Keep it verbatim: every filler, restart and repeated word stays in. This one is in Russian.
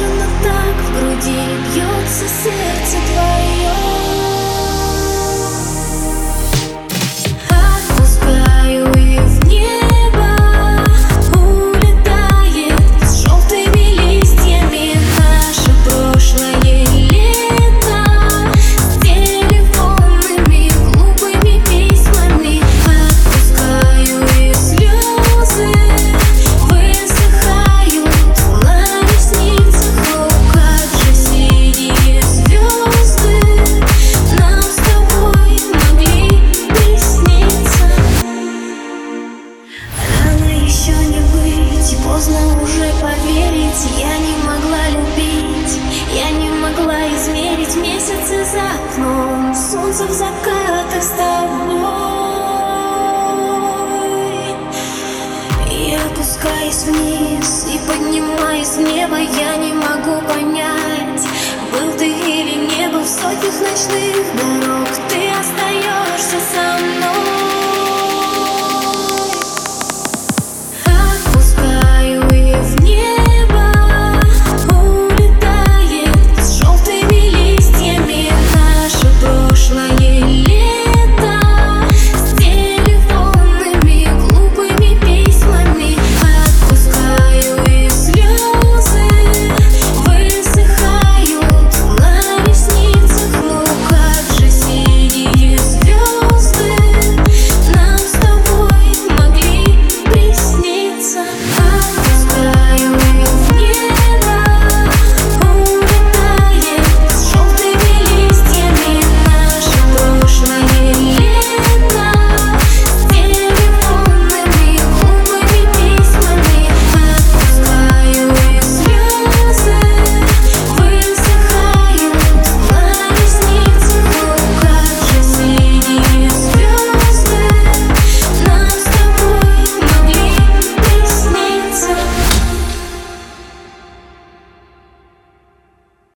бешено так в груди бьется сердце твое. Отпускаю и в небо улетает с желтыми листьями наше прошлое лето с телефонными глупыми письмами. Отпускаю и слезы уже поверить. Я не могла любить, я не могла измерить месяцы за окном, солнце в закатах с тобой. Я опускаюсь вниз и поднимаюсь в небо, я не могу понять.